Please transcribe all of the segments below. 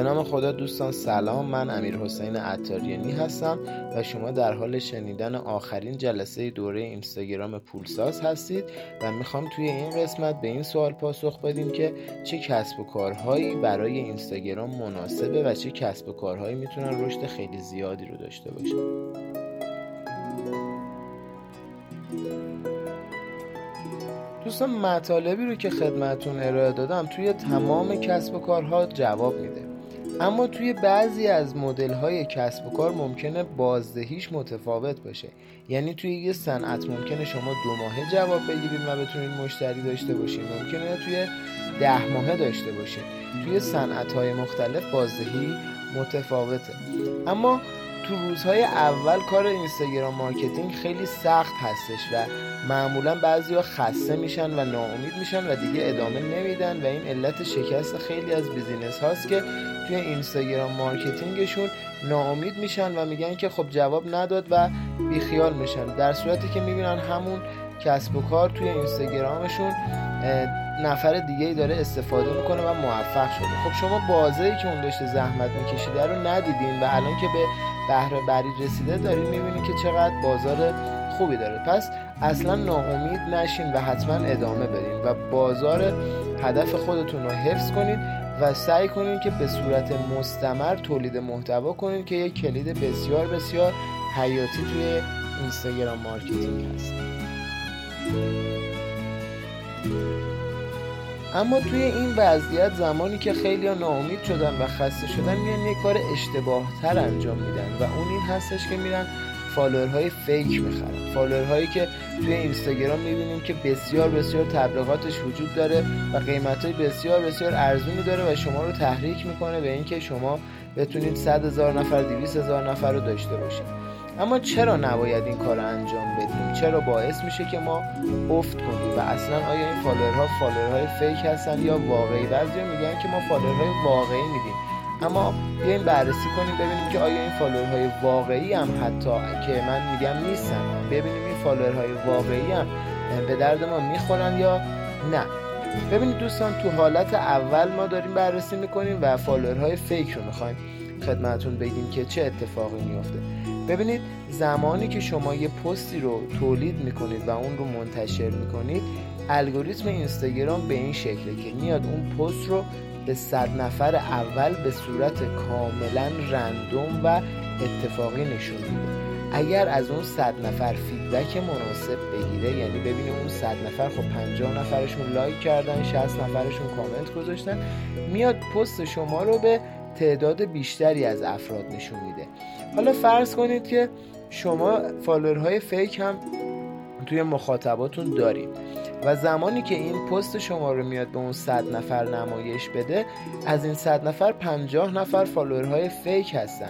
به نام خدا دوستان سلام، من امیرحسین عطاریانی هستم و شما در حال شنیدن آخرین جلسه دوره اینستاگرام پولساز هستید و میخوام توی این قسمت به این سوال پاسخ بدیم که چه کسب و کارهایی برای اینستاگرام مناسبه و چه کسب و کارهایی میتونن رشد خیلی زیادی رو داشته باشن. دوستان مطالبی رو که خدمتتون ارائه دادم توی تمام کسب و کارها جواب میده، اما توی بعضی از مدل‌های کسب و کار ممکنه بازدهیش متفاوت باشه. یعنی توی یه صنعت ممکنه شما 2 ماهه جواب بگیرید و بتونید مشتری داشته باشید، ممکنه توی 10 ماهه داشته باشید. توی صنعت‌های مختلف بازدهی متفاوته. اما تو روزهای اول کار اینستاگرام مارکتینگ خیلی سخت هستش و معمولا بعضیا خسته میشن و ناامید میشن و دیگه ادامه نمیدن و این علت شکست خیلی از بیزینس هاست که توی اینستاگرام مارکتینگشون ناامید میشن و میگن که خب جواب نداد و بیخیال میشن، در صورتی که میبینن همون کسب و کار توی اینستاگرامشون نفر دیگه‌ای داره استفاده میکنه و موفق شده. خب شما بازه‌ای که اون داشته زحمت میکشیده رو ندیدین و الان که به بهره بری رسیده دارین میبینین که چقدر بازار خوبی داره. پس اصلا ناامید نشین و حتما ادامه بدین و بازار هدف خودتون رو حفظ کنین و سعی کنین که به صورت مستمر تولید محتوا کنین که یک کلید بسیار بسیار حیاتی توی اینستاگرام مارکتینگ هست. اما توی این وضعیت زمانی که خیلی ناامید شدن و خسته شدن میان یک کار اشتباه تر انجام میدن و اون این هستش که میرن فالوورهای فیک میخرن، فالوورهایی که توی اینستاگرام میبینیم که بسیار بسیار تبلیغاتش وجود داره و قیمتهای بسیار بسیار ارزونی داره و شما رو تحریک میکنه به اینکه شما بتونید 100,000 نفر 200,000 نفر رو داشته باشید. اما چرا نباید این کار رو انجام بدیم؟ چرا باعث میشه که ما افت کنیم و اصلا آیا این فالوورها فالوورهای فیک هستن یا واقعی؟ بعضیا میگن که ما فالوورهای واقعی میدیم، اما بیایم بررسی کنیم ببینیم که آیا این فالوورهای واقعی هم حتی که من میگم نیستن، ببینیم این فالوورهای واقعی هم به درد ما میخورن یا نه. ببینید دوستان تو حالت اول ما داریم بررسی میکنیم و فالوورهای فیک رو میخوایم خدمتتون بگیم که چه اتفاقی میفته. ببینید زمانی که شما یه پستی رو تولید میکنید و اون رو منتشر میکنید، الگوریتم اینستاگرام به این شکله که میاد اون پست رو به 100 نفر اول به صورت کاملا رندوم و اتفاقی نشون میده. اگر از اون 100 نفر فیدبک مناسب بگیره، یعنی ببینه اون 100 نفر خب 50 نفرشون لایک کردن، 60 نفرشون کامنت گذاشتن، میاد پست شما رو به تعداد بیشتری از افراد نشون میده. حالا فرض کنید که شما فالوورهای فیک هم توی مخاطباتون دارید و زمانی که این پست شما رو میاد به اون 100 نفر نمایش بده، از این 100 نفر 50 نفر فالوورهای فیک هستن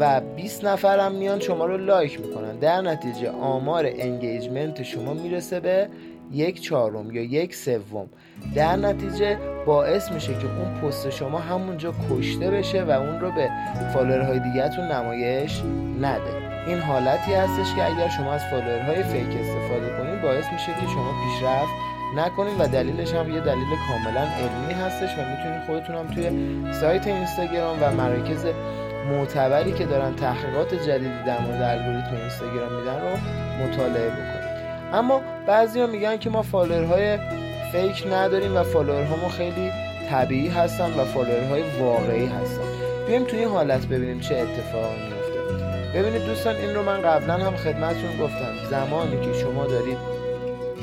و 20 نفر هم میان شما رو لایک میکنن. در نتیجه آمار انگیجمنت شما میرسه به 1/4 یا 1/3. در نتیجه باعث میشه که اون پست شما همونجا کشته بشه و اون رو به فالوورهای دیگه‌تون نمایش نده. این حالتی هستش که اگر شما از فالوورهای فیک استفاده کنید باعث میشه که شما پیشرفت نکنید و دلیلش هم یه دلیل کاملا علمی هستش و میتونید خودتون هم توی سایت اینستاگرام و مراکز معتبری که دارن تحقیقات جدیدی در مورد الگوریتم اینستاگرام میدن رو مطالعه بکنید. اما بعضیا میگن که ما فالوورهای فیک نداریم و فالوورهامون خیلی طبیعی هستن و فالوورهای واقعی هستن. بیایم توی این حالت ببینیم چه اتفاقی میفته. ببینید دوستان این رو من قبلا هم خدمتتون گفتم، زمانی که شما دارید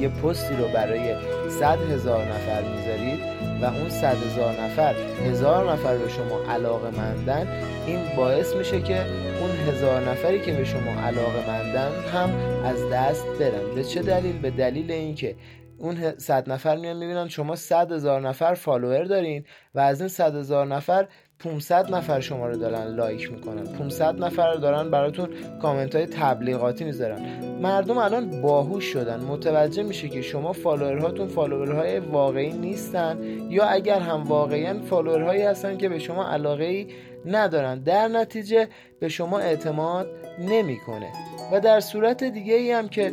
یه پستی رو برای 100,000 نفر میذارید و اون 100,000 نفر 1,000 نفر به شما علاقه مندن، این باعث میشه که اون 1,000 نفری که به شما علاقه مندن هم از دست برن. به چه دلیل؟ به دلیل اینکه اون 100 نفر میان میبینن شما 100,000 نفر فالوور دارین و از این 100,000 نفر 500 نفر شما رو دارن لایک میکنن، 500 نفر دارن براتون کامنت های تبلیغاتی میذارن. مردم الان باهوش شدن، متوجه میشه که شما فالوورهاتون فالوورهای واقعی نیستن یا اگر هم واقعا فالوورهایی هستن که به شما علاقه‌ای ندارن، در نتیجه به شما اعتماد نمیکنه. و در صورت دیگه ای هم که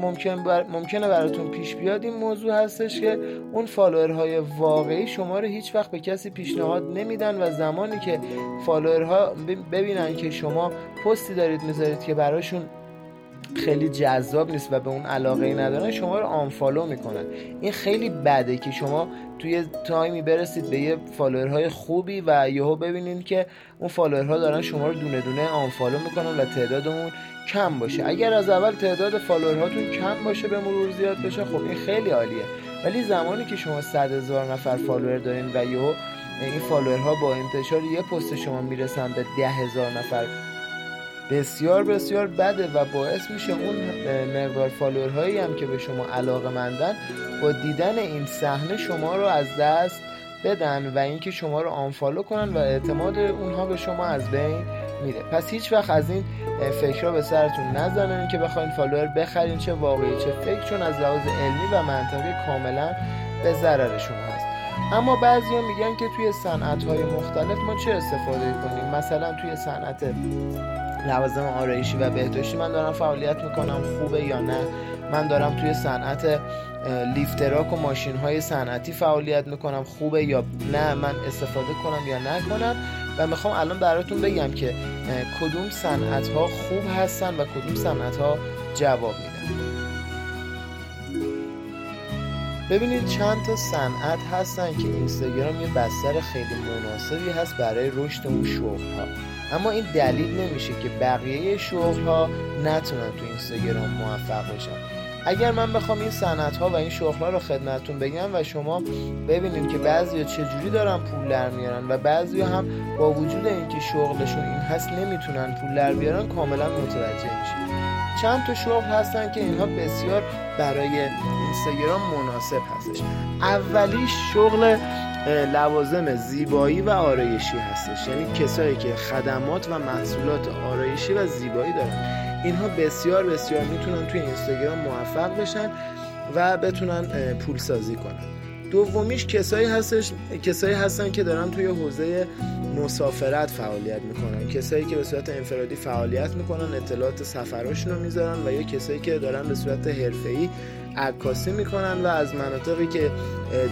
ممکنه براتون پیش بیاد این موضوع هستش که اون فالوورهای واقعی شما رو هیچ وقت به کسی پیشنهاد نمیدن و زمانی که فالوورها ببینن که شما پستی دارید میذارید که براشون خیلی جذاب نیست و به اون علاقه ندارن، شما رو آنفالو میکنن. این خیلی بده که شما توی تایمی برسید به یه فالوورهای خوبی و یهو ببینید که اون فالوورها دارن شما رو دونه دونه آنفالو میکنن و تعداد اون کم باشه. اگر از اول تعداد فالوورهاتون کم باشه به مرور زیاد بشه، خب این خیلی عالیه. ولی زمانی که شما 100,000 نفر فالوور دارین و یهو این فالوورها با انتشار یه پست شما میرسن به 10,000 نفر، بسیار بسیار بده و باعث میشه اون مقدار فالوورهایی هم که به شما علاقه‌مندن با دیدن این صحنه شما رو از دست بدن و اینکه شما رو آنفالو کنن و اعتماد اونها به شما از بین میره. پس هیچ وقت از این فکرها به سرتون نزنن که بخواین فالوور بخرین، چه واقعی چه فکر، چون از لحاظ علمی و منطقی کاملا به ضرر شما هست. اما بعضیا میگن که توی صنعت‌های مختلف ما چه استفاده کنیم. مثلا توی صنعت لوازم آرایشی و بهداشتی من دارم فعالیت میکنم، خوبه یا نه؟ من دارم توی صنعت لیفتراک و ماشین‌های صنعتی فعالیت میکنم، خوبه یا نه؟ من استفاده کنم یا نکنم؟ و میخوام الان براتون بگم که کدوم صنعت‌ها خوب هستن و کدوم صنعت‌ها جواب میدن. ببینید چند تا صنعت هستن که اینستاگرام یه بستر خیلی مناسبی هست برای رشد اون شغل‌ها، اما این دلیل نمیشه که بقیه شغل‌ها نتونن تو اینستاگرام موفق بشن. اگر من بخوام این صنعت‌ها و این شغل‌ها رو خدمتتون بگم و شما ببینید که بعضیا چجوری دارن پول در میارن و بعضیا هم با وجود اینکه شغلشون این هست نمیتونن پول در بیارن، کاملا متوجه میشید. چند تا شغل هستن که اینها بسیار برای اینستاگرام مناسب هستش. اولیش شغل لوازم زیبایی و آرایشی هستش، یعنی کسایی که خدمات و محصولات آرایشی و زیبایی دارن. اینها بسیار بسیار میتونن توی اینستاگرام موفق بشن و بتونن پول سازی کنن. دومیش کسایی هستن که دارن توی حوزه مسافرت فعالیت میکنن، کسایی که به صورت انفرادی فعالیت میکنن، اطلاعات سفراشون رو میذارن، و یا کسایی که دارن به صورت حرفه‌ای عکاسی میکنن و از مناطقی که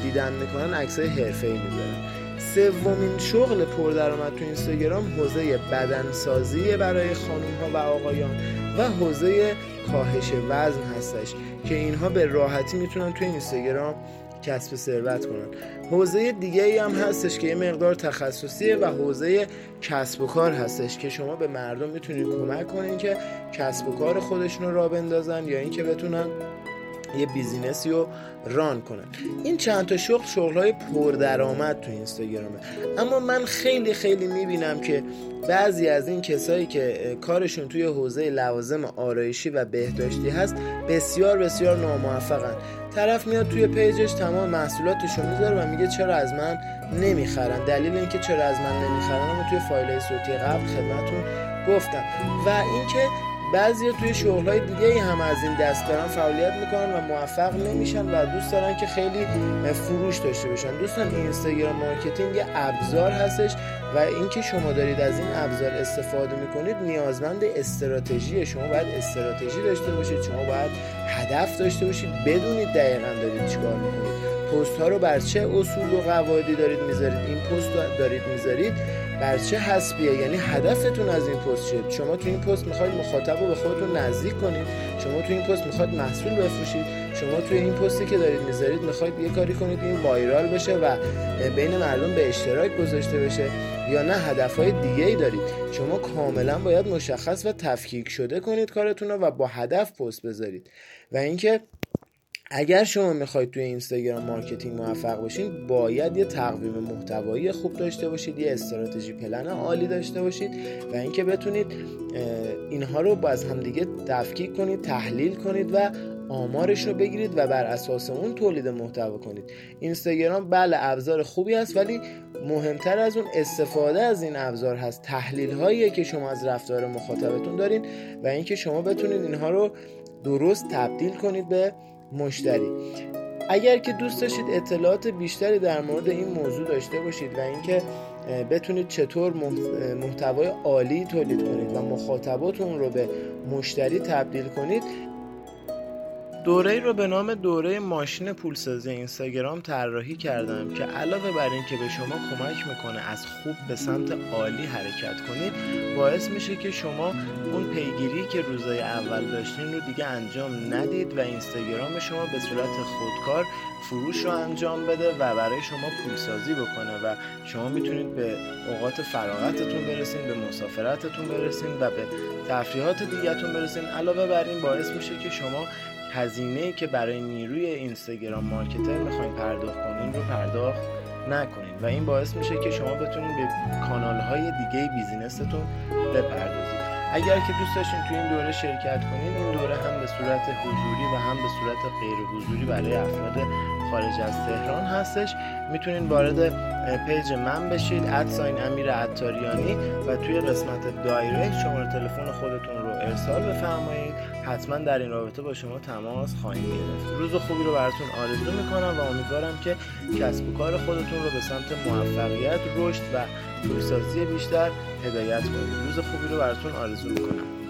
دیدن میکنن عکسای حرفه‌ای میذارن. سومین شغل پردرآمد تو اینستاگرام حوزه بدنسازی برای خانم‌ها و آقایان و حوزه کاهش وزن هستش که اینها به راحتی میتونن تو اینستاگرام کسب ثروت کنن. حوزه دیگه ای هم هستش که یه مقدار تخصصیه و حوزه کسب و کار هستش که شما به مردم میتونید کمک کنین که کسب و کار خودشون رو راه بندازن یا اینکه بتونن یه بیزینسی رو ران کنن. این چند تا شغل‌های پردرآمد تو اینستاگرامه. اما من خیلی خیلی میبینم که بعضی از این کسایی که کارشون توی حوزه لوازم آرایشی و بهداشتی هست بسیار بسیار ناموفقن. طرف میاد توی پیجش تمام محصولاتشو میذاره و میگه چرا از من نمیخرن. دلیل اینکه چرا از من نمیخرن رو توی فایل‌های صوتی قبل خدمتتون گفتم. و اینکه بعضیا توی شغل‌های دیگه‌ای هم از این دست دارن فعالیت میکنن و موفق نمیشن و دوست دارن که خیلی فروش داشته باشن. دوستان، اینستاگرام مارکتینگ یه ابزار هستش و اینکه شما دارید از این ابزار استفاده میکنید نیازمند استراتژیه. شما باید استراتژی داشته باشید، شما باید هدف داشته باشید، بدونید دقیقاً دارید چیکار میکنید. پست ها رو بر چه اصول و قواعدی دارید میذارید، این پست رو دارید میذارید بر چه حسبیه، یعنی هدفتون از این پست چیه. شما تو این پست میخواید مخاطب رو به خودتون نزدیک کنید، شما تو این پست میخواید محصول بفروشید، شما تو این پستی که دارید میذارید میخواید یه کاری کنید این وایرال بشه و بین مردم به اشتراک گذاشته بشه، یا نه هدفهای دیگه‌ای دارید. شما کاملا باید مشخص و تفکیک شده کنید کارتون رو و با هدف پست بذارید. و اینکه اگر شما میخواید توی اینستاگرام مارکتینگ موفق باشین باید یه تقویم محتوایی خوب داشته باشید، یه استراتژی پلن عالی داشته باشید و اینکه بتونید اینها رو باز همدیگه تفکیک کنید، تحلیل کنید و آمارش رو بگیرید و بر اساس اون تولید محتوا کنید. اینستاگرام بله ابزار خوبی است، ولی مهمتر از اون استفاده از این ابزار هست، تحلیل هایی که شما از رفتار مخاطبتون دارین و اینکه شما بتونید اینها رو درست تبدیل کنید به مشتری. اگر که دوست داشتید اطلاعات بیشتری در مورد این موضوع داشته باشید و اینکه بتونید چطور محتوای عالی تولید کنید و مخاطباتون رو به مشتری تبدیل کنید، دوره‌ای رو به نام دوره ماشین پولسازی اینستاگرام طراحی کردم که علاوه بر این که به شما کمک میکنه از خوب به سمت عالی حرکت کنید، باعث میشه که شما اون پیگیری که روزای اول داشتین رو دیگه انجام ندید و اینستاگرام شما به صورت خودکار فروش رو انجام بده و برای شما پولسازی بکنه و شما میتونید به اوقات فراغتتون برسین، به مسافرتتون برسین و به تفریحات دیگه‌تون برسین. علاوه بر این باعث میشه که شما هزینه‌ای که برای نیروی اینستاگرام مارکتر میخواین پرداخت کنین رو پرداخت نکنین و این باعث میشه که شما بتونین به کانال‌های دیگه بیزینستون بپردازید. اگر که دوست داشتین تو این دوره شرکت کنین، این دوره هم به صورت حضوری و هم به صورت غیر حضوری برای افراد خارج از تهران هستش. میتونین وارد پیج من بشید @amirattariani و توی قسمت دایرکت شماره تلفن خودتون رو ارسال بفرمایید. حتما در این رابطه با شما تماس خواهیم گرفت. روز خوبی رو براتون آرزو میکنم و امیدوارم که کسب و کار خودتون رو به سمت موفقیت، رشد و پولسازی بیشتر هدایت کنید. روز خوبی رو براتون آرزو میکنم.